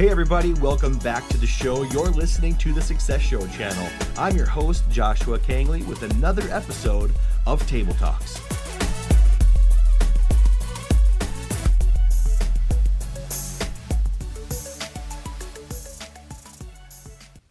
Hey everybody, welcome back to the show. You're listening to the Success Show channel. I'm your host, Joshua Kangley, with another episode of Table Talks.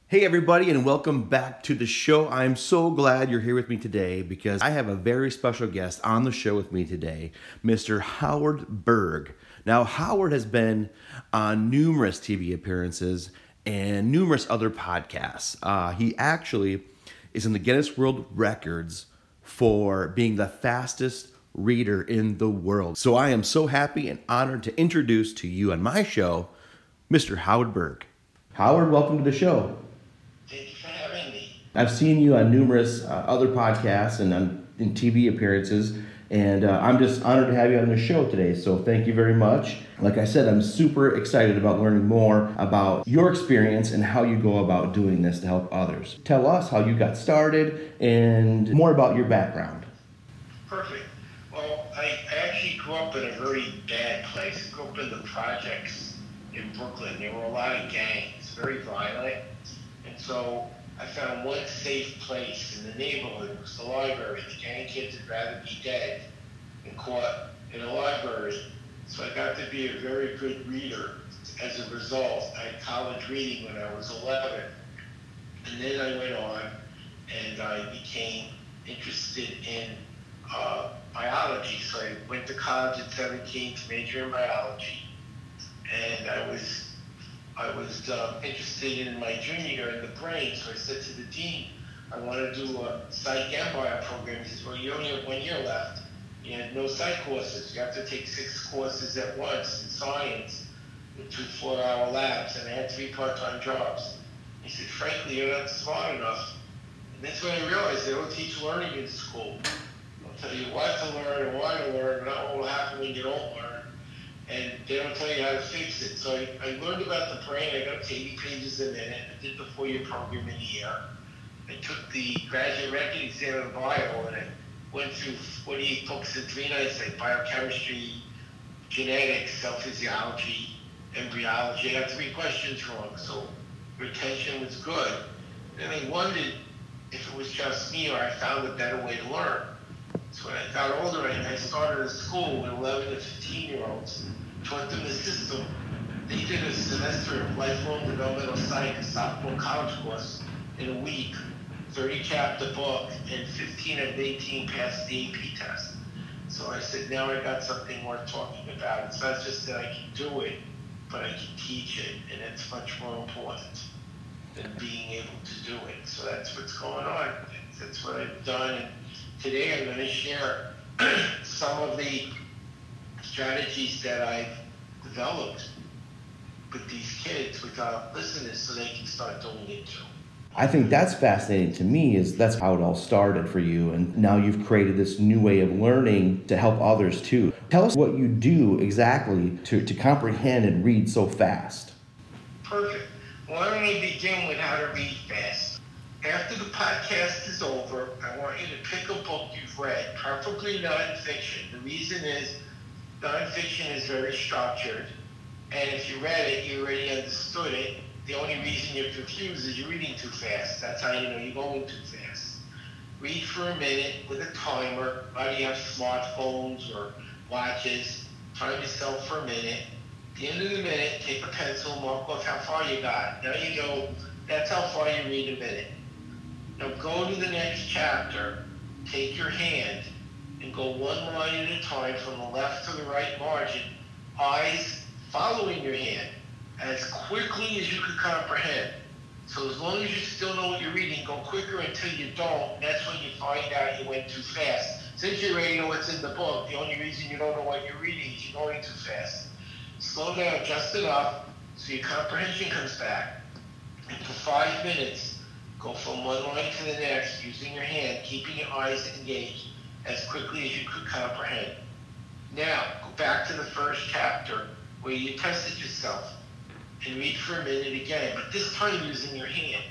Hey everybody, and welcome back to the show. I'm so glad you're here with me today because I have a very special guest on the show with me today, Mr. Howard Berg. Now, Howard has been on numerous TV appearances and numerous other podcasts. He actually is in the Guinness World Records for being the fastest reader in the world. So I am so happy and honored to introduce to you on my show, Mr. Howard Berg. Howard, welcome to the show. Thank you for having me. I've seen you on numerous other podcasts and in TV appearances. And I'm just honored to have you on the show today, so thank you very much. Like I said, I'm super excited about learning more about your experience and how you go about doing this to help others. Tell us how you got started and more about your background. Perfect. Well, I actually grew up in a very bad place. I grew up in the projects in Brooklyn. There were a lot of gangs, very violent. And so I found one safe place in the neighborhood. It was the library. The gang kids would rather be dead than caught in a library. So I got to be a very good reader as a result. I had college reading when I was 11. And then I went on and I became interested in biology. So I went to college at 17 to major in biology. And I was interested in my junior in the brain, so I said to the dean, I want to do a psych and bio program. He says, well, you only have 1 year left. You had no psych courses. You have to take 6 courses at once in science with 2 4-hour labs, and I had 3 part-time jobs. He said, frankly, you're not smart enough. And that's when I realized they don't teach learning in school. They'll tell you what to learn and why to learn, but not what will happen when you don't learn. And they don't tell you how to fix it. So I learned about the brain. I got up to 80 pages a minute. I did the 4-year program in a year. I took the graduate record exam in bio, and I went through 48 books in 3 nights, like biochemistry, genetics, cell physiology, embryology. I got 3 questions wrong, so retention was good. And I wondered if it was just me or I found a better way to learn. So when I got older, I started a school with 11 to 15-year-olds, taught them the system. They did a semester of lifelong developmental science, sophomore college course, in a week, 30-chapter book, and 15 of 18 passed the AP test. So I said, now I got something worth talking about. It's not just that I can do it, but I can teach it, and it's much more important than being able to do it. So that's what's going on. That's what I've done. Today I'm going to share some of the strategies that I've developed with these kids, with our listeners, so they can start doing it too. I think that's fascinating to me, is that's how it all started for you, and now you've created this new way of learning to help others too. Tell us what you do exactly to comprehend and read so fast. Perfect. Well, why don't we begin with how to read fast? After the podcast is over, I want you to pick a book you've read, preferably nonfiction. The reason is nonfiction is very structured, and if you read it, you already understood it. The only reason you're confused is you're reading too fast. That's how you know you're going too fast. Read for a minute with a timer. A lot of you have smartphones or watches. Time yourself for a minute. At the end of the minute, take a pencil, mark off how far you got. Now you know that's how far you read a minute. Now go to the next chapter, take your hand, and go one line at a time from the left to the right margin, eyes following your hand, as quickly as you can comprehend. So as long as you still know what you're reading, go quicker until you don't. That's when you find out you went too fast. Since you already know what's in the book, the only reason you don't know what you're reading is you're going too fast. Slow down just enough so your comprehension comes back. And for 5 minutes, go from one line to the next, using your hand, keeping your eyes engaged as quickly as you could comprehend. Now, go back to the first chapter where you tested yourself and read for a minute again, but this time using your hand.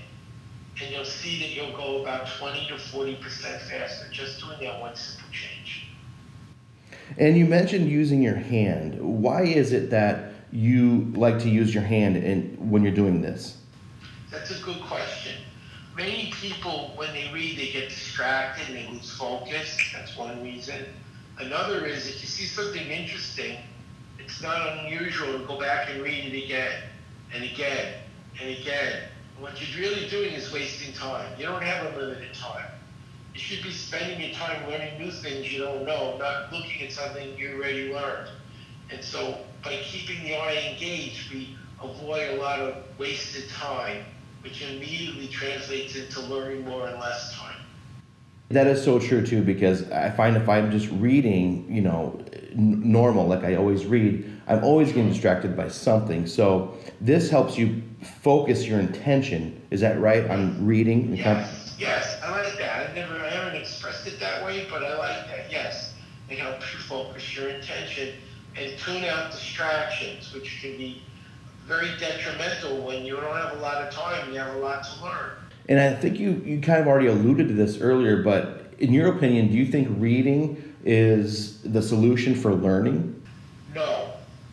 And you'll see that you'll go about 20 to 40% faster just doing that one simple change. And you mentioned using your hand. Why is it that you like to use your hand in, when you're doing this? That's a good question. Many people, when they read, they get distracted and they lose focus. That's one reason. Another is if you see something interesting, it's not unusual to go back and read it again and again and again. And what you're really doing is wasting time. You don't have a limited time. You should be spending your time learning new things you don't know, not looking at something you already learned. And so by keeping the eye engaged, we avoid a lot of wasted time, which immediately translates into learning more in less time. That is so true too, because I find if I'm just reading, you know, normal, like I always read, I'm always getting distracted by something. So this helps you focus your intention, is that right, on reading? Yes, I like that. I haven't expressed it that way, but I like that, yes. It helps you focus your intention and tune out distractions, which can be very detrimental when you don't have a lot of time and you have a lot to learn. And I think you kind of already alluded to this earlier, but in your opinion, do you think reading is the solution for learning? No.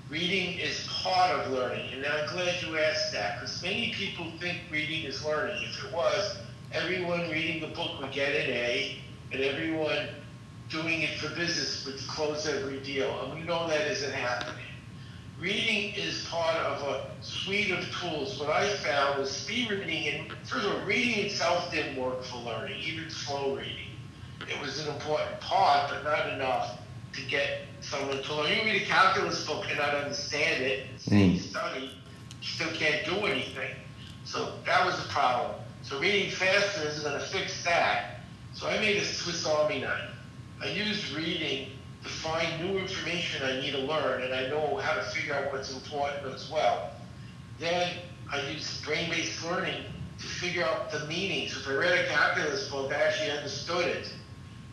Reading is part of learning, and I'm glad you asked that, because many people think reading is learning. If it was, everyone reading the book would get an A, and everyone doing it for business would close every deal, and we know that isn't happening. Reading is part of a suite of tools. What I found was speed reading, and first of all, reading itself didn't work for learning, even slow reading. It was an important part, but not enough to get someone to learn. You read a calculus book and not understand it, you study, you still can't do anything. So that was the problem. So reading faster isn't going to fix that. So I made a Swiss Army knife. I used reading to find new information I need to learn, and I know how to figure out what's important as well. Then I use brain-based learning to figure out the meaning. So if I read a calculus book, I actually understood it.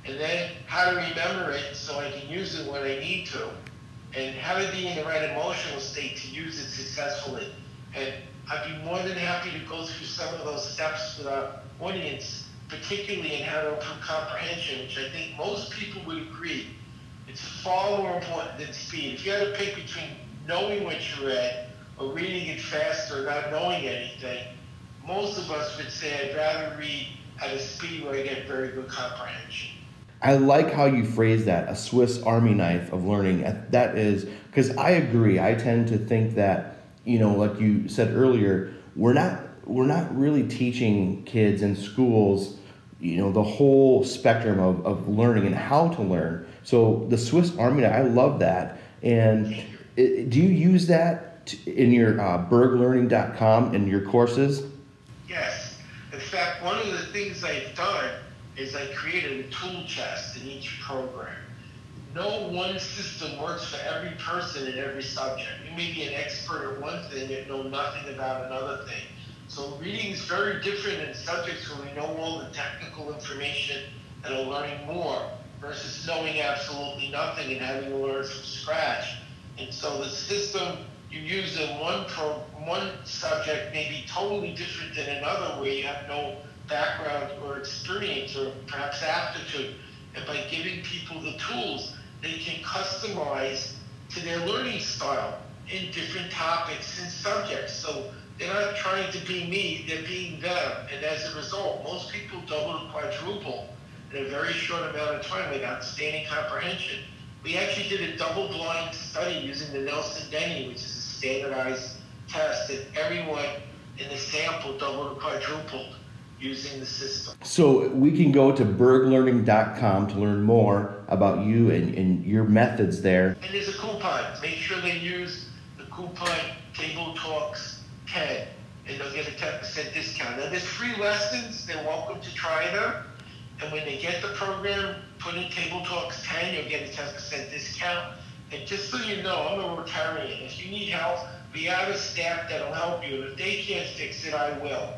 And then how to remember it so I can use it when I need to. And how to be in the right emotional state to use it successfully. And I'd be more than happy to go through some of those steps with our audience, particularly in how to improve comprehension, which I think most people would agree. It's far more important than speed. If you had to pick between knowing what you read or reading it faster or not knowing anything, most of us would say I'd rather read at a speed where I get very good comprehension. I like how you phrase that, a Swiss Army knife of learning. That is, because I agree. I tend to think that, you know, like you said earlier, we're not really teaching kids in schools, you know, the whole spectrum of learning and how to learn. So the Swiss Army knife, I love that. And do you use that in your BergLearning.com in your courses? Yes. In fact, one of the things I've done is I created a tool chest in each program. No one system works for every person in every subject. You may be an expert at one thing and know nothing about another thing. So reading is very different in subjects where we know all the technical information and are learning more, versus knowing absolutely nothing and having to learn from scratch. And so the system you use in one subject may be totally different than another where you have no background or experience or perhaps aptitude. And by giving people the tools, they can customize to their learning style in different topics and subjects. So they're not trying to be me, they're being them. And as a result, most people double and quadruple in a very short amount of time with outstanding comprehension. We actually did a double-blind study using the Nelson Denny, which is a standardized test, and everyone in the sample doubled and quadrupled using the system. So we can go to BergLearning.com to learn more about you and your methods there. And there's a coupon. Make sure they use the coupon Table Talks 10, and they'll get a 10% discount. Now there's free lessons. They're welcome to try them. And when they get the program, put in Table Talks 10, you'll get a 10% discount. And just so you know, I'm a Rotarian. If you need help, we have a staff that'll help you. If they can't fix it, I will.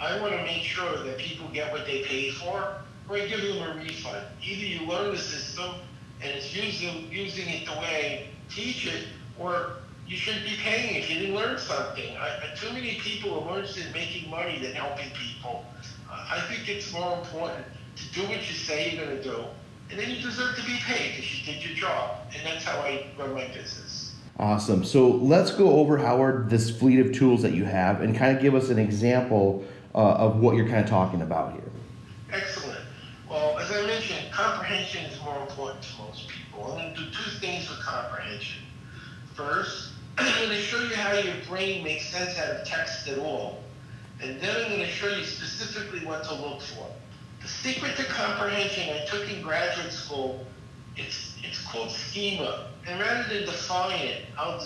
I want to make sure that people get what they paid for, or I give them a refund. Either you learn the system and it's using it the way I teach it, or you shouldn't be paying if you didn't learn something. Too many people are more interested in making money than helping people. I think it's more important to do what you say you're going to do, and then you deserve to be paid because you did your job, and that's how I run my business. Awesome. So let's go over, Howard, this fleet of tools that you have and kind of give us an example of what you're kind of talking about here. Excellent. Well, as I mentioned, comprehension is more important to most people. I'm going to do two things with comprehension. First, I'm going to show you how your brain makes sense out of text at all. And then I'm going to show you specifically what to look for. The secret to comprehension I took in graduate school, it's called schema. And rather than define it, I'll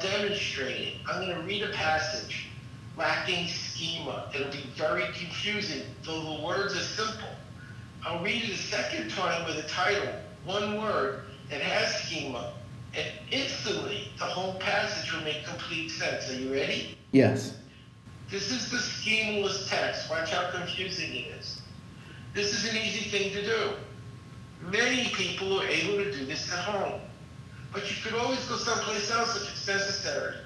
demonstrate it. I'm going to read a passage lacking schema. It'll be very confusing, though the words are simple. I'll read it a second time with a title, one word, that has schema, and instantly the whole passage will make complete sense. Are you ready? Yes. This is the schemaless text. Watch how confusing it is. This is an easy thing to do. Many people are able to do this at home. But you could always go someplace else if it's necessary.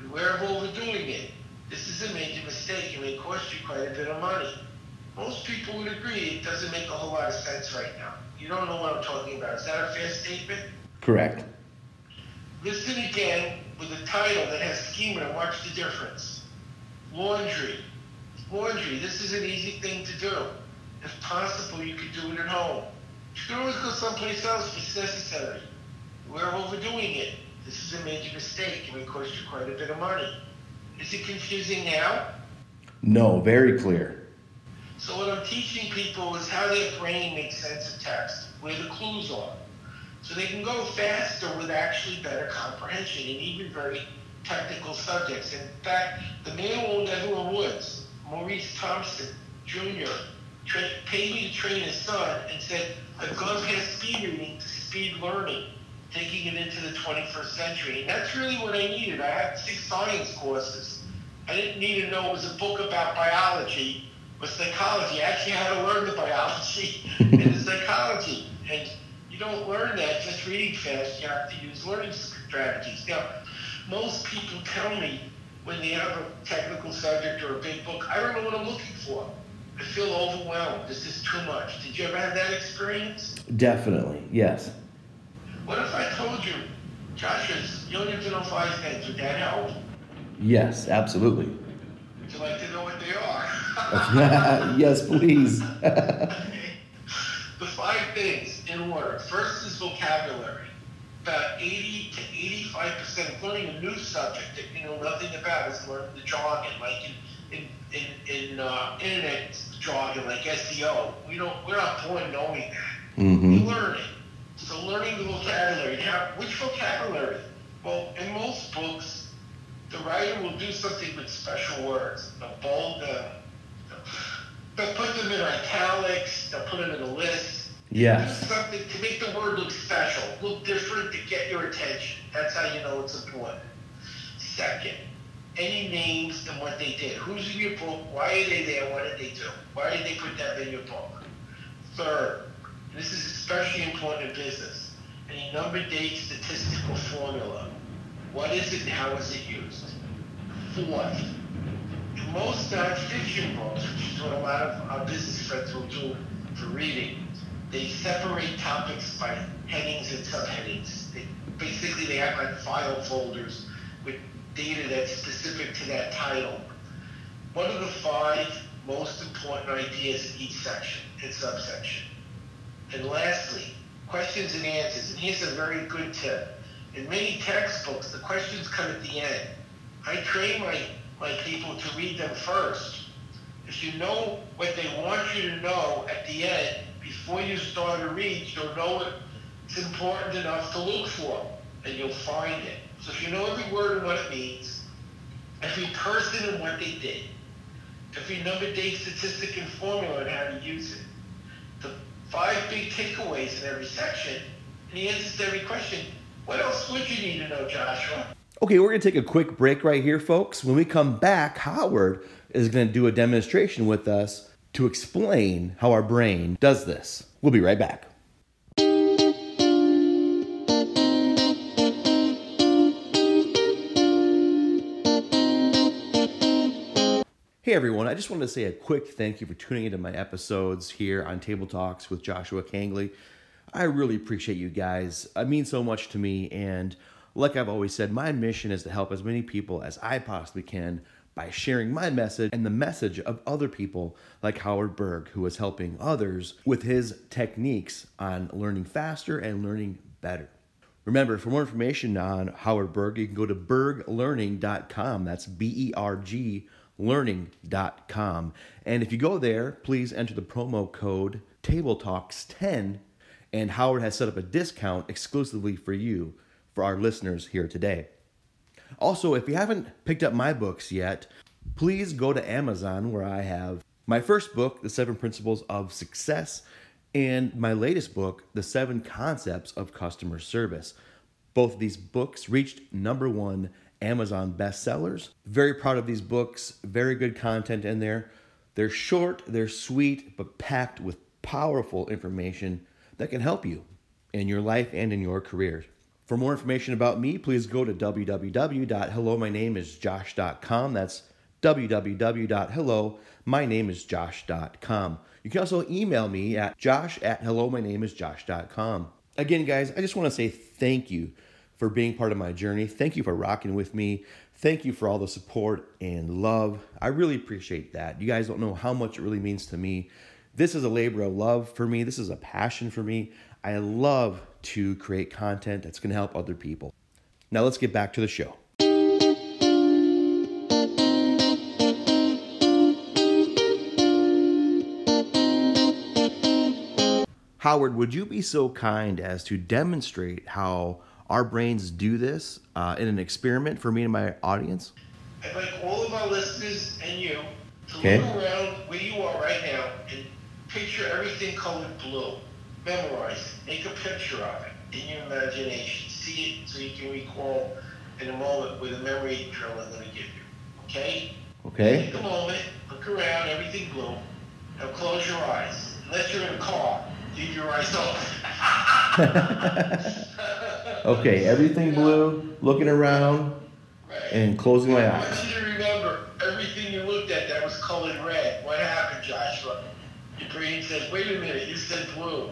Beware of overdoing it. This is a major mistake and may cost you quite a bit of money. Most people would agree it doesn't make a whole lot of sense right now. You don't know what I'm talking about. Is that a fair statement? Correct. Listen again with a title that has schema and watch the difference. Laundry. Laundry, this is an easy thing to do. If possible, you could do it at home. You could always go someplace else if it's necessary. We're overdoing it. This is a major mistake. It may cost you quite a bit of money. Is it confusing now? No, very clear. So what I'm teaching people is how their brain makes sense of text, where the clues are. So they can go faster with actually better comprehension in even very technical subjects. In fact, the man who owned Deborah Woods, Maurice Thompson, Jr., paid me to train his son and said, I've gone past speed reading to speed learning, taking it into the 21st century. And that's really what I needed. I had 6 science courses. I didn't need to know it was a book about biology or psychology. I actually had to learn the biology and the psychology. And you don't learn that just reading fast. You have to use learning strategies. Now, most people tell me when they have a technical subject or a big book, I don't know what I'm looking for. I feel overwhelmed. This is too much. Did you ever have that experience? Definitely, yes. What if I told you, Joshua, you only have to know 5 things. Would that help? Yes, absolutely. Would you like to know what they are? Yes, please. The 5 things in order. First is vocabulary. About 80 to 85% of learning a new subject that you know nothing about is learning the jargon, like in internet jargon, like SEO. We're not born knowing that. Mm-hmm. We learn it. So learning the vocabulary. Now, which vocabulary? Well, in most books, the writer will do something with special words. They'll bold them. They'll put them in italics. They'll put them in a list. Yeah. Do something to make the word look special, look different, to get your attention. That's how you know it's important. Second, any names and what they did. Who's in your book? Why are they there? What did they do? Why did they put that in your book? Third, this is especially important in business. Any number, date, statistical formula. What is it and how is it used? Fourth, in most nonfiction books, which is what a lot of our business friends will do for reading, they separate topics by headings and subheadings. They have like file folders with data that's specific to that title. What are the 5 most important ideas in each section and subsection? And lastly, questions and answers. And here's a very good tip. In many textbooks, the questions come at the end. I train my people to read them first. If you know what they want you to know at the end, before you start to read, you'll know it's important enough to look for, and you'll find it. So if you know every word and what it means, every person and what they did, every number, date, statistic, and formula and how to use it, 5 big takeaways in every section, and the answers to every question. What else would you need to know, Joshua? Okay, we're going to take a quick break right here, folks. When we come back, Howard is going to do a demonstration with us to explain how our brain does this. We'll be right back. Hey everyone, I just wanted to say a quick thank you for tuning into my episodes here on Table Talks with Joshua Kangley. I really appreciate you guys. It means so much to me, and Like I've always said, my mission is to help as many people as I possibly can by sharing my message and the message of other people like Howard Berg, who is helping others with his techniques on learning faster and learning better. Remember, for more information on Howard Berg, you can go to BergLearning.com. That's B-E-R-G learning.com. And if you go there, please enter the promo code TableTalks10, and Howard has set up a discount exclusively for you, for our listeners here today. Also, if you haven't picked up my books yet, please go to Amazon, where I have my first book, The 7 Principles of Success, and my latest book, The 7 Concepts of Customer Service. Both of these books reached #1 Amazon bestsellers. Very proud of these books. Very good content in there. They're short, they're sweet, but packed with powerful information that can help you in your life and in your career. For more information about me, please go to www.hellomynameisjosh.com. That's www.hellomynameisjosh.com. You can also email me at josh@hellomynameisjosh.com. Again, guys, I just want to say thank you for being part of my journey. Thank you for rocking with me. Thank you for all the support and love. I really appreciate that. You guys don't know how much it really means to me. This is a labor of love for me. This is a passion for me. I love to create content that's going to help other people. Now let's get back to the show. Howard, would you be so kind as to demonstrate how our brains do this in an experiment for me and my audience? I'd like all of our listeners and you to look around where you are right now and picture everything colored blue. Memorize it. Make a picture of it in your imagination. See it so you can recall in a moment with a memory drill I'm going to give you. Okay? Okay. Take a moment. Look around. Everything blue. Now close your eyes. Unless you're in a car, leave your eyes open. Okay, everything blue, looking around, and closing my eyes. I want you to remember everything you looked at that was colored red. What happened, Joshua? Your brain said, wait a minute, you said blue.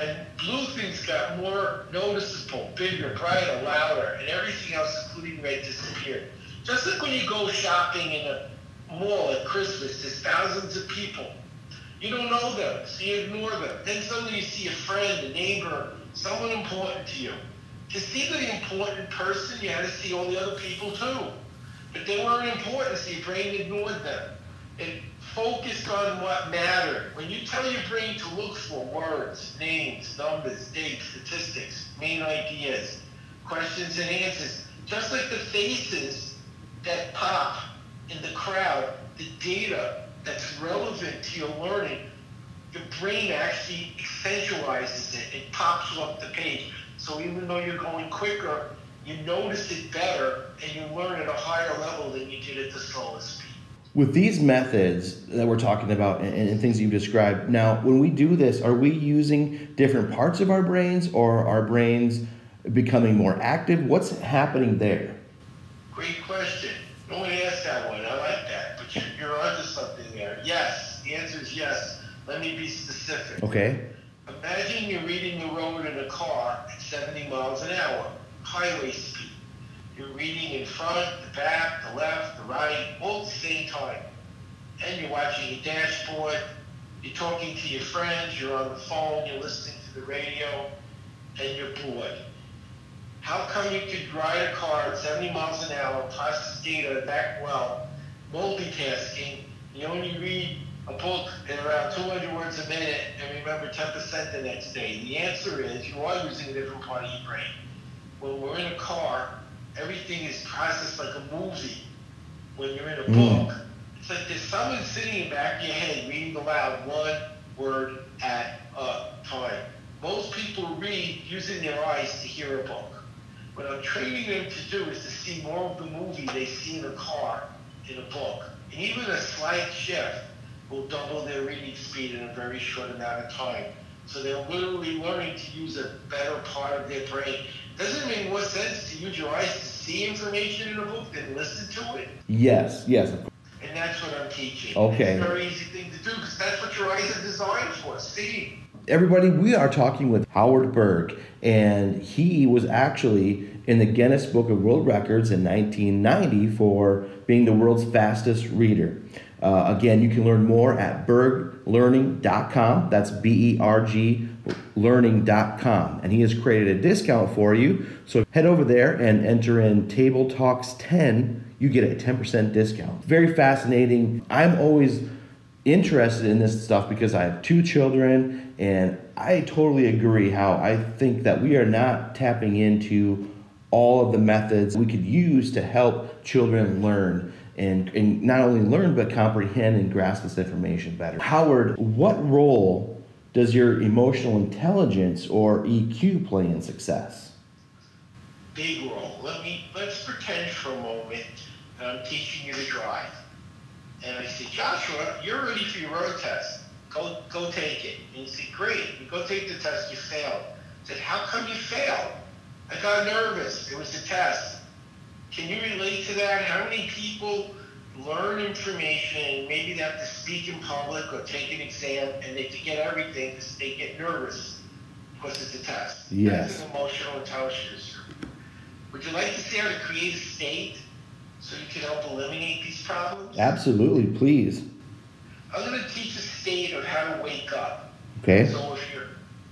And blue things got more noticeable, bigger, brighter, louder, and everything else, including red, disappeared. Just like when you go shopping in a mall at Christmas, there's thousands of people. You don't know them, so you ignore them. Then suddenly you see a friend, a neighbor, someone important to you. To see the important person, you had to see all the other people too. But they weren't important, so your brain ignored them. It focused on what mattered. When you tell your brain to look for words, names, numbers, dates, statistics, main ideas, questions and answers, just like the faces that pop in the crowd, the data that's relevant to your learning, your brain actually accentualizes it. It pops off the page. So even though you're going quicker, you notice it better and you learn at a higher level than you did at the slowest speed. With these methods that we're talking about and things you've described, now when we do this, are we using different parts of our brains, or are our brains becoming more active? What's happening there? Great question. No one asked that one. I like that. But you're onto something there. Yes. The answer is yes. Let me be specific. Okay. Imagine you're reading the road in a car at 70 miles an hour, highway speed. You're reading in front, the back, the left, the right, all at the same time. And you're watching your dashboard, you're talking to your friends, you're on the phone, you're listening to the radio, and you're bored. How come you could ride a car at 70 miles an hour, process data that well, multitasking, you only read a book at around 200 words a minute and remember 10% the next day? The answer is you are using a different part of your brain. When we're in a car, everything is processed like a movie. When you're in a book, it's like there's someone sitting in the back of your head reading aloud one word at a time. Most people read using their eyes to hear a book. What I'm training them to do is to see more of the movie they see in a car, in a book. And even a slight shift will double their reading speed in a very short amount of time. So they're literally learning to use a better part of their brain. Doesn't it make more sense to use your eyes to see information in a book than listen to it? Yes. Of course. And that's what I'm teaching. Okay. It's a very easy thing to do because that's what your eyes are designed for, seeing. Everybody, we are talking with Howard Berg, and he was actually in the Guinness Book of World Records in 1990 for being the world's fastest reader. Again, you can learn more at BergLearning.com. That's B-E-R-G learning.com. And he has created a discount for you. So head over there and enter in Table Talks 10. You get a 10% discount. Very fascinating. I'm always interested in this stuff because I have two children, and I totally agree how I think that we are not tapping into all of the methods we could use to help children learn and not only learn but comprehend and grasp this information better. Howard, what role does your emotional intelligence or EQ play in success? Big role. Let's pretend for a moment that I'm teaching you to drive. And I say, Joshua, you're ready for your road test. Go take it. And you say, great. You go take the test. You failed. I said, how come you failed? I got nervous. It was a test. Can you relate to that? How many people learn information, maybe they have to speak in public or take an exam, and they forget everything because they get nervous because it's a test? Yes. That's an emotional intelligence. Would you like to see how to create a state so you can help eliminate these problems? Absolutely, please. I'm going to teach a state of how to wake up. Okay. So if you're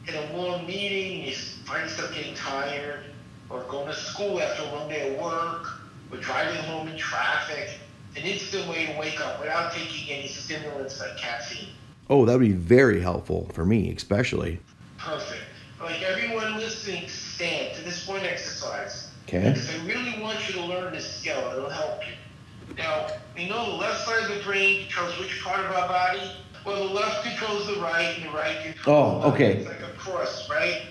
in a long meeting, you find yourself getting tired, or going to school after a long day of work, or driving home in traffic, an instant way to wake up without taking any stimulants like caffeine. Oh, that would be very helpful for me, especially. Perfect. Like everyone listening, stand to this one exercise. Okay. Because I really want you to learn this skill. It'll help you. Now, we know the left side of the brain controls which part of our body. Well, the left controls the right, and the right controls the left. Okay. It's like a cross, right?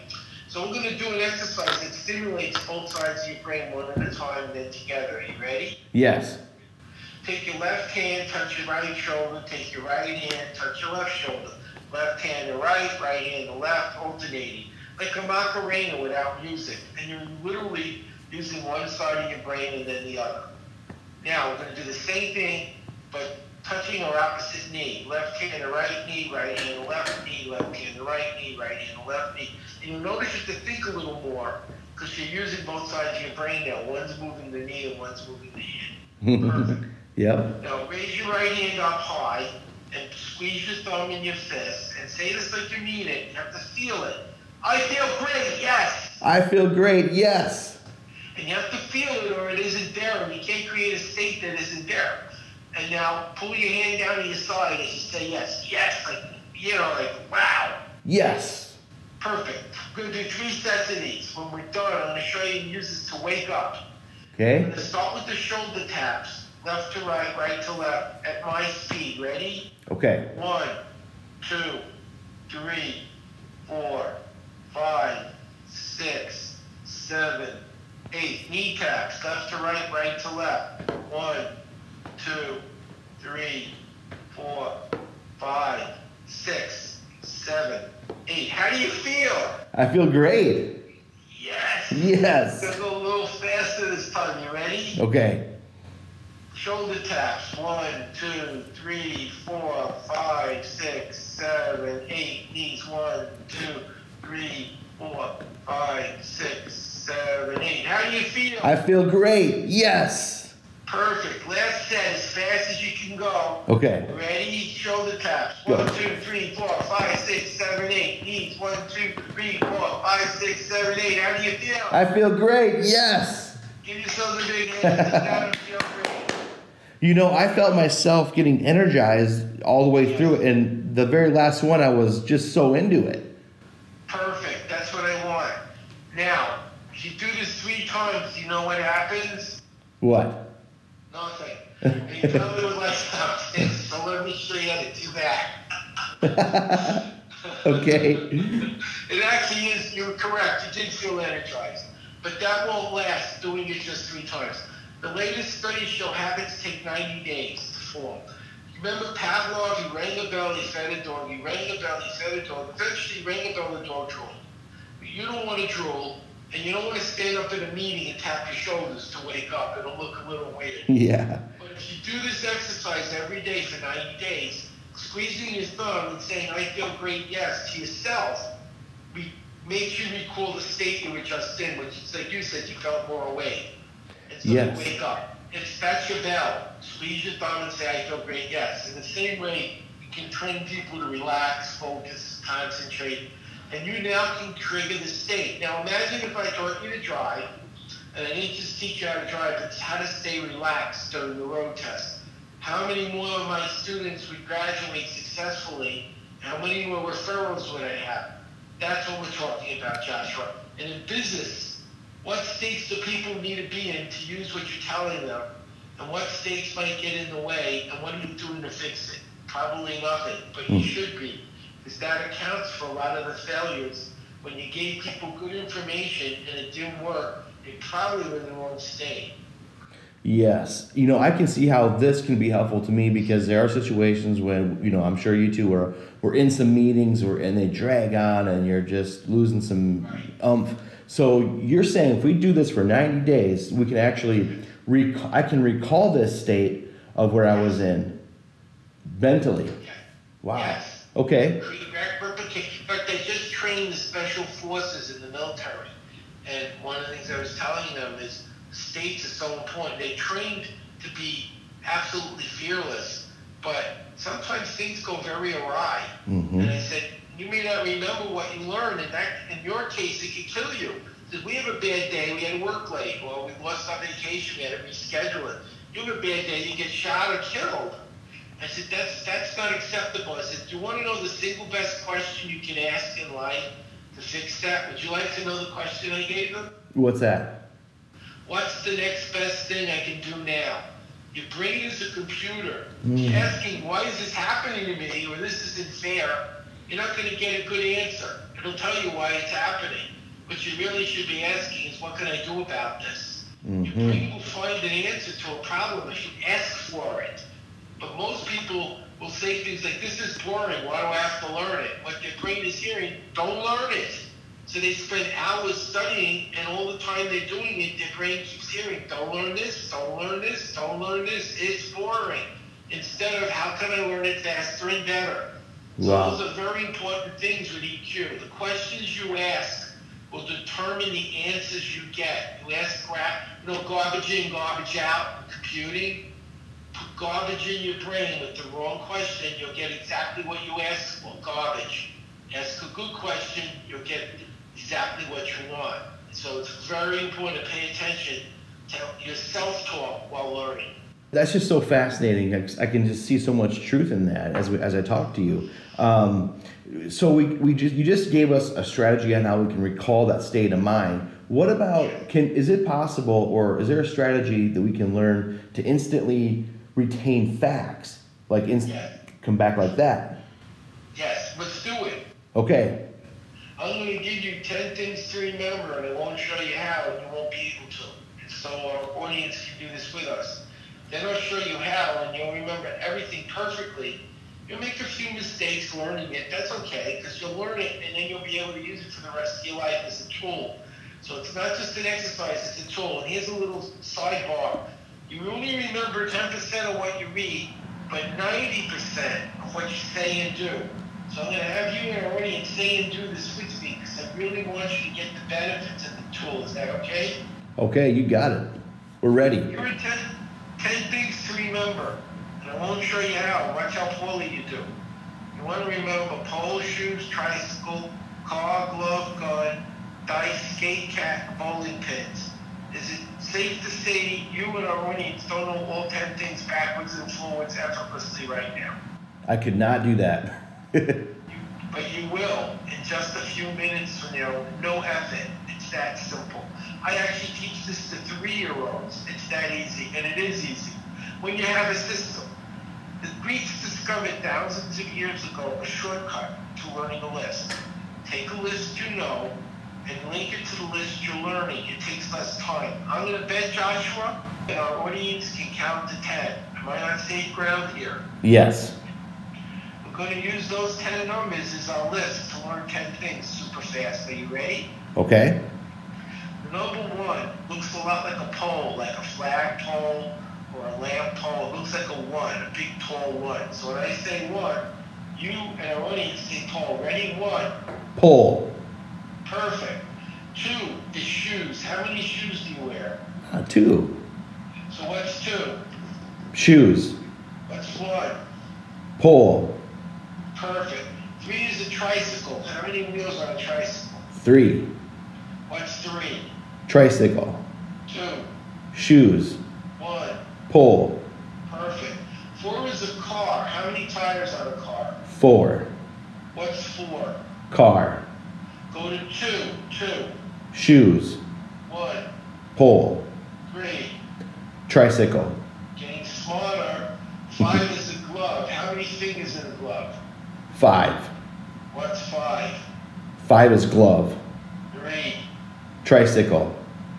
So we're going to do an exercise that stimulates both sides of your brain one at a time, then together. Are you ready? Yes. Take your left hand, touch your right shoulder. Take your right hand, touch your left shoulder. Left hand to right hand to left, alternating. Like a Macarena without music. And you're literally using one side of your brain and then the other. Now, we're going to do the same thing, but touching our opposite knee. Left hand to right knee, right hand to left knee, left hand to right knee, right hand to left knee. And you'll notice you have to think a little more because you're using both sides of your brain now. One's moving the knee and one's moving the hand. Perfect. Yep. Now raise your right hand up high and squeeze your thumb in your fist and say this like you mean it. You have to feel it. I feel great, yes. I feel great, yes. And you have to feel it or it isn't there. And you can't create a state that isn't there. And now pull your hand down to your side as you say yes. Yes, like, you know, like wow. Yes. Perfect. We're going to do 3 sets of these. When we're done, I'm going to show you uses to wake up. Okay. I'm going to start with the shoulder taps. Left to right, right to left. At my speed. Ready? Okay. 1, 2, 3, 4, 5, 6, 7, 8. Knee taps. Left to right, right to left. 1, 2, 3, 4, 5, 6, 7, 8. How do you feel? I feel great. Yes. Yes. Let's go a little faster this time. You ready? Okay. Shoulder taps. 1, 2, 3, 4, 5, 6, 7, 8. Knees. 1, 2, 3, 4, 5, 6, 7, 8. How do you feel? I feel great. Yes. Perfect. Last set as fast as you can go. Okay. Ready? Shoulder taps. 1, 2, 3, 4, 5, 6, 7, 8. Knees. 1, 2, 3, 4, 5, 6, 7, 8. How do you feel? I feel great. Yes. Give yourself a big hand. You know, I felt myself getting energized all the way through it, and the very last one, I was just so into it. Perfect. That's what I want. Now, if you do this 3 times, you know what happens? What? Nothing. You tell me what stuff is, so let me show you how to do that. Okay. It actually is, you're correct, you did feel energized. But that won't last doing it just 3 times. The latest studies show habits take 90 days to form. Remember Pavlov, he rang a bell, he fed a dog, he rang a bell, he fed a dog. Eventually he rang a bell, the dog drooled. But you don't want to drool, and you don't want to stand up at a meeting and tap your shoulders to wake up. It'll look a little weird. Yeah. But if you do this exercise every day for 90 days, squeezing your thumb and saying, I feel great, yes, to yourself, makes you recall the state in which I was in, which is like you said, you felt more awake. And so you wake up. If that's your bell, squeeze your thumb and say, I feel great, yes. In the same way, you can train people to relax, focus, concentrate, and you now can trigger the state. Now imagine if I taught you to drive, and I didn't just teach you how to drive, it's how to stay relaxed during the road test. How many more of my students would graduate successfully? How many more referrals would I have? That's what we're talking about, Joshua. And in business, what states do people need to be in to use what you're telling them? And what states might get in the way? And what are you doing to fix it? Probably nothing, but you should be. Because that accounts for a lot of the failures. When you gave people good information and it didn't work, they probably were in the wrong state. Yes. You know, I can see how this can be helpful to me because there are situations when, you know, I'm sure you two were in some meetings and they drag on and you're just losing some oomph. So you're saying if we do this for 90 days, we can actually, I can recall this state of where I was in mentally. Yeah. Wow. Yes. Okay. But they just trained the special forces in the military. And one of the things I was telling them is, states are so important. They trained to be absolutely fearless, but sometimes things go very awry. Mm-hmm. And I said, you may not remember what you learned, and that, in your case, it could kill you. Because we have a bad day, we had to work late, or we lost our vacation, we had to reschedule it. You have a bad day, you get shot or killed. I said, that's not acceptable. I said, do you want to know the single best question you can ask in life to fix that? Would you like to know the question I gave them? What's that? What's the next best thing I can do now? Your brain is a computer. You're asking, why is this happening to me, or this isn't fair? You're not going to get a good answer. It'll tell you why it's happening. What you really should be asking is, what can I do about this? Mm-hmm. Your brain will find an answer to a problem if you ask for it. But most people will say things like, this is boring, why do I have to learn it? What your brain is hearing, don't learn it. So they spend hours studying, and all the time they're doing it, their brain keeps hearing, don't learn this, don't learn this, don't learn this, it's boring. Instead of, how can I learn it faster and better? Wow. So those are very important things with EQ. The questions you ask will determine the answers you get. You ask garbage in, garbage out, computing. Put garbage in your brain with the wrong question, you'll get exactly what you asked for, garbage. Ask a good question, you'll get exactly what you want. So it's very important to pay attention to your self-talk while learning. That's just so fascinating. I can just see so much truth in that as I talk to you. So you just gave us a strategy on how we can recall that state of mind. What about is it possible, or is there a strategy that we can learn to instantly retain facts, like come back like that? Yes, let's do it. Okay. I'm going to give you 10 things to remember, and I won't show you how, and you won't be able to. And so our audience can do this with us. Then I'll show you how, and you'll remember everything perfectly. You'll make a few mistakes learning it. That's okay, because you'll learn it, and then you'll be able to use it for the rest of your life as a tool. So it's not just an exercise, it's a tool. And here's a little sidebar. You only remember 10% of what you read, but 90% of what you say and do. So I'm going to have you in our audience say and do this with me because I really want you to get the benefits of the tool. Is that okay? Okay, you got it. We're ready. Here are 10 things to remember, and I won't show you how. Watch how poorly you do. You want to remember pole, shoes, tricycle, car, glove, gun, dice, skate, cat, bowling pins. Is it safe to say you and our audience don't know all 10 things backwards and forwards effortlessly right now? I could not do that. But you will in just a few minutes from now, no effort. It's that simple. I actually teach this to 3-year-olds. It's that easy, and it is easy. When you have a system, the Greeks discovered thousands of years ago a shortcut to learning a list. Take a list you know and link it to the list you're learning. It takes less time. I'm going to bet, Joshua, that our audience can count to 10. Am I on safe ground here? Yes. We're going to use those 10 numbers as our list to learn 10 things super fast. Are you ready? Okay. Number 1 looks a lot like a pole, like a flag pole or a lamp pole. It looks like a 1, a big tall 1. So when I say 1, You and our audience can call. Ready? One. Pole. Perfect. Two is shoes. How many shoes do you wear? Two. So what's two? Shoes. What's one? Pole. Perfect. Three is a tricycle. How many wheels on a tricycle? Three. What's three? Tricycle. Two. Shoes. One. Pole. Perfect. Four is a car. How many tires on a car? Four. What's four? Car. Go to two. Two. Shoes. One. Pole. Three. Tricycle. Getting smaller. Five is a glove. How many fingers in a glove? Five. What's five? Five is glove. Three. Tricycle.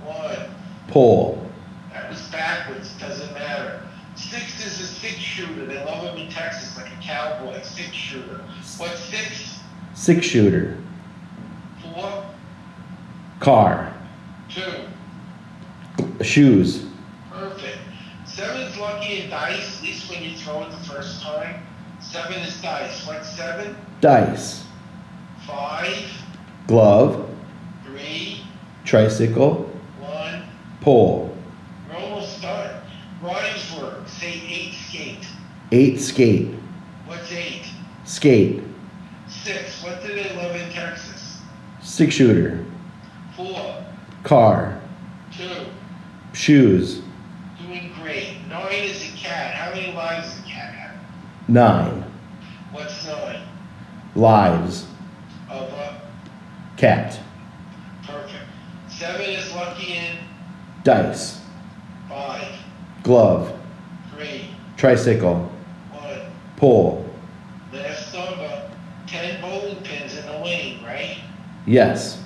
One. Pole. That was backwards. Doesn't matter. Six is a six-shooter. They love him in Texas like a cowboy. Six-shooter. What's six? Six-shooter. Four. Car. Two. Shoes. Perfect. Seven's lucky in dice, at least when you throw it the first time. Seven is dice. What's seven? Dice. Five. Glove. Three. Tricycle. One. Pole. We're almost done. Rhymes work. Say eight skate. Eight skate. What's eight? Skate. Six. What do they love in Texas? Six shooter. Four. Car. Two. Shoes. Doing great. Nine is a cat. How many lives does a cat have? Nine. What's nine? Lives. Of a? Cat. Perfect. Seven is lucky in? Dice. Five. Glove. Three. Tricycle. One. Pole. Last number. 10 bowling pins in the lane, right? Yes.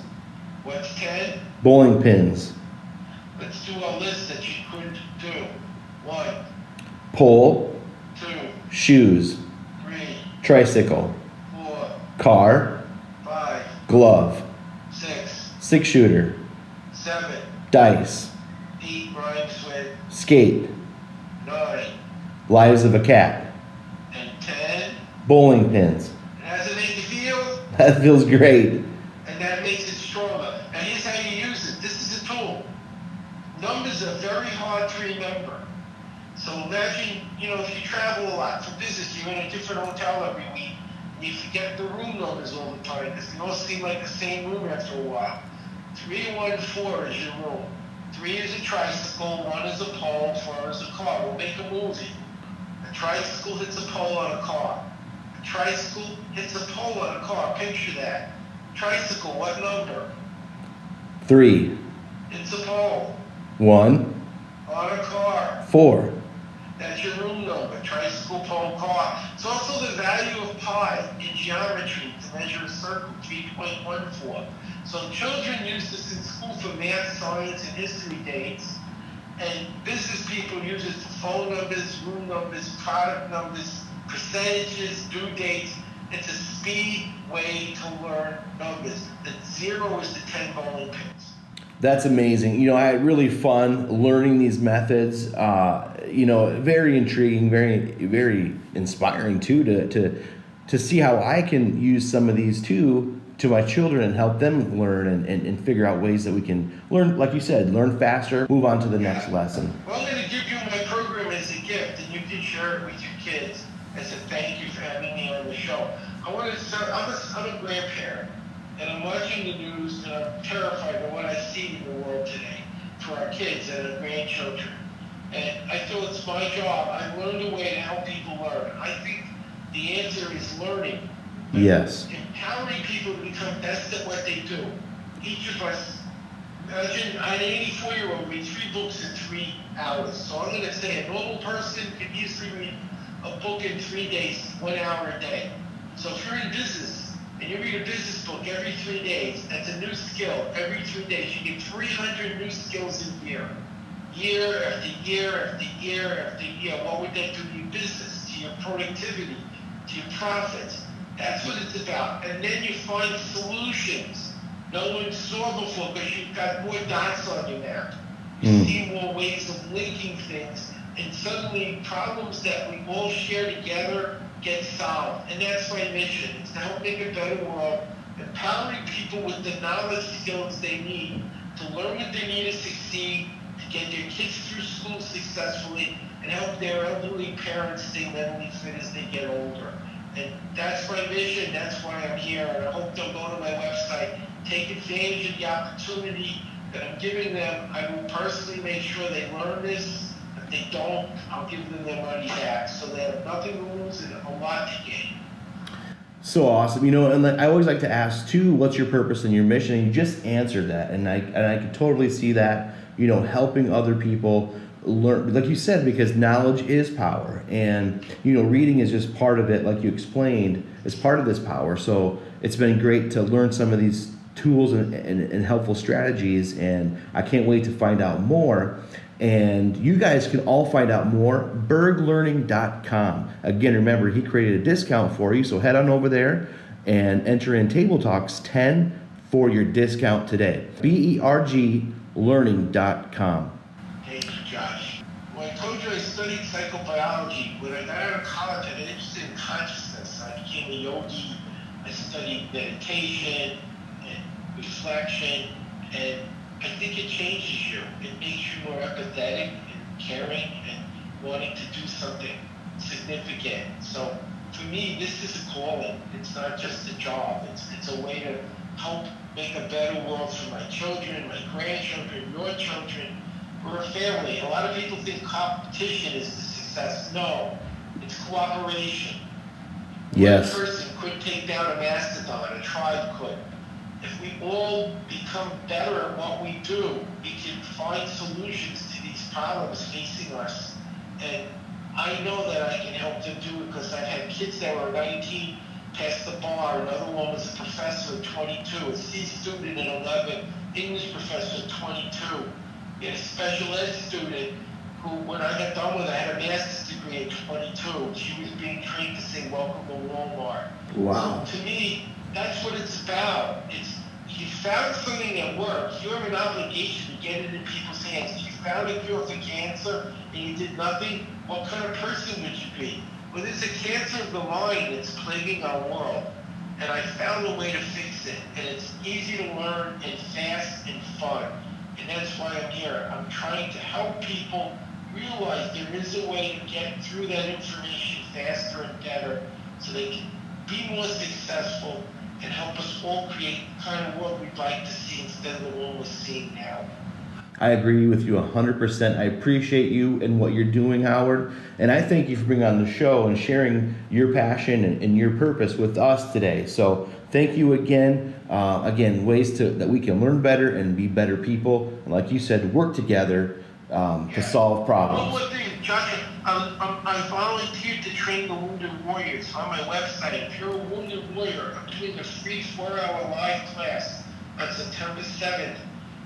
What's 10? Bowling pins. Let's do a list that you couldn't do. One. Pole. Two. Shoes. Three. Tricycle. Four. Car. Five. Glove. Six. Six shooter. Seven. Dice. Eight rhymes with. Skate. Nine. Lives of a cat. And 10. Bowling pins. And how's it make you feel? That feels great. And that makes it stronger. And here's how you use it. This is a tool. Numbers are very hard to remember. So imagine, if you travel a lot for business, you're in a different hotel every week, and you forget the room numbers all the time, because they all seem like the same room after a while. 314 is your room. Three is a tricycle, one is a pole, four is a car. We'll make a movie. A tricycle hits a pole on a car. A tricycle hits a pole on a car. Picture that. Tricycle, what number? Three. It's a pole. One. On a car. Four. That's your room number. Tricycle, pole, car. It's also the value of pi in geometry to measure a circle, 3.14. So children use this in school for math, science, and history dates. And business people use it for phone numbers, room numbers, product numbers, percentages, due dates. It's a speed way to learn numbers. The zero is the 10 bowling pins. That's amazing. I had really fun learning these methods. Very intriguing, very, very inspiring too to see how I can use some of these too to my children and help them learn and figure out ways that we can learn, like you said, learn faster, move on to the next lesson. Well, I'm going to give you my program as a gift, and you can share it with your kids as a thank you for having me on the show. I'm a grandparent. And I'm watching the news, and I'm terrified by what I see in the world today for our kids and our grandchildren. And I feel it's my job. I've learned a way to help people learn. I think the answer is learning. Yes. Empowering people to become best at what they do. Each of us, imagine I'm an 84-year-old, read 3 books in 3 hours. So I'm going to say a normal person can easily read a book in 3 days, 1 hour a day. So if you're in business, and you read a business book every 3 days, that's a new skill. Every 3 days, you get 300 new skills a year. Year after year after year after year. What would that do to your business, to your productivity, to your profits? That's what it's about. And then you find solutions no one saw before because you've got more dots on your map. You see more ways of linking things, and suddenly problems that we all share together gets solved. And that's my mission, is to help make a better world, empowering people with the knowledge skills they need to learn what they need to succeed, to get their kids through school successfully, and help their elderly parents stay mentally fit as they get older. And that's my mission, that's why I'm here, and I hope they'll go to my website, take advantage of the opportunity that I'm giving them. I will personally make sure they learn this. If they don't, I'll give them their money back. So they have nothing to lose and a lot to gain. So awesome. You know, and I always like to ask, too, what's your purpose and your mission? And you just answered that, and I could totally see that, you know, helping other people learn, like you said, because knowledge is power. And, you know, reading is just part of it, like you explained, is part of this power. So it's been great to learn some of these tools and helpful strategies, and I can't wait to find out more. And you guys can all find out more BergLearning.com. Again, remember, he created a discount for you, so head on over there and enter in Table Talks 10 for your discount today. BergLearning.com. Thank you, Josh. Well, I told you I studied psychobiology. When I got out of college, I got interested in consciousness. I became a yogi. I studied meditation and reflection, and I think it changes you. It makes you more empathetic and caring and wanting to do something significant. So for me, this is a calling. It's not just a job. It's a way to help make a better world for my children, my grandchildren, your children. We're a family. A lot of people think competition is the success. No, it's cooperation. Yes. One person could take down a mastodon. A tribe could. If we all become better at what we do, we can find solutions to these problems facing us. And I know that I can help them do it because I've had kids that were 19, passed the bar. Another one was a professor at 22, a C student at 11, English professor at 22. We had a special ed student who, when I got done with it, had a master's degree at 22. She was being trained to say, "Welcome to Walmart." Wow. So to me, that's what it's about. It's, you found something that works. You have an obligation to get it in people's hands. You found a cure for cancer and you did nothing. What kind of person would you be? Well, there's a cancer of the mind that's plaguing our world, and I found a way to fix it. And it's easy to learn and fast and fun. And that's why I'm here. I'm trying to help people realize there is a way to get through that information faster and better so they can be more successful and help us all create the kind of world we'd like to see instead of the world we're seeing now. I agree with you 100%. I appreciate you and what you're doing, Howard. And I thank you for being on the show and sharing your passion and your purpose with us today. So thank you again. Ways that we can learn better and be better people. And like you said, work together to solve problems. One more thing, Josh, I volunteered to train the Wounded Warriors on my website. If you're a Wounded Warrior, I'm doing a free 4-hour live class on September 7th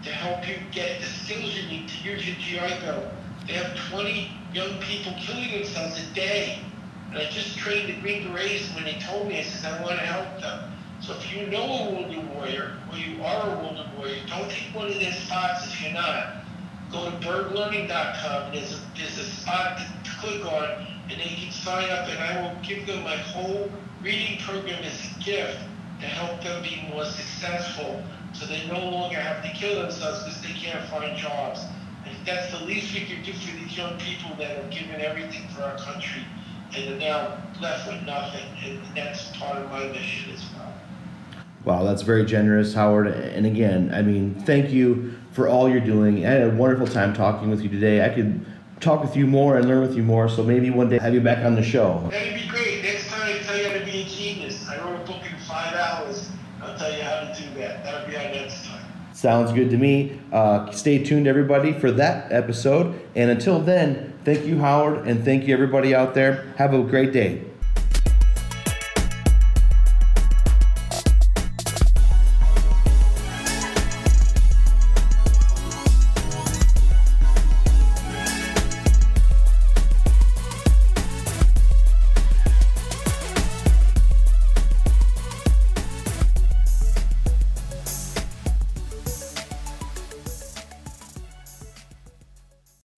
to help you get the skills you need to use your GI Bill. They have 20 young people killing themselves a day. And I just trained the Green Berets, and when they told me, I said, I want to help them. So if you know a Wounded Warrior, or you are a Wounded Warrior, don't take one of their spots if you're not. Go to BergLearning.com, there's a spot to click on, and they can sign up, and I will give them my whole reading program as a gift to help them be more successful so they no longer have to kill themselves because they can't find jobs. And that's the least we can do for these young people that have given everything for our country and are now left with nothing, and that's part of my mission as well. Wow, that's very generous, Howard. And again, I mean, thank you for all you're doing. I had a wonderful time talking with you today. I could talk with you more and learn with you more, so maybe one day I'll have you back on the show. That'd be great. Next time I tell you how to be a genius. I wrote a book in 5 hours. I'll tell you how to do that. That'll be our next time. Sounds good to me. Stay tuned, everybody, for that episode. And until then, thank you, Howard, and thank you, everybody out there. Have a great day.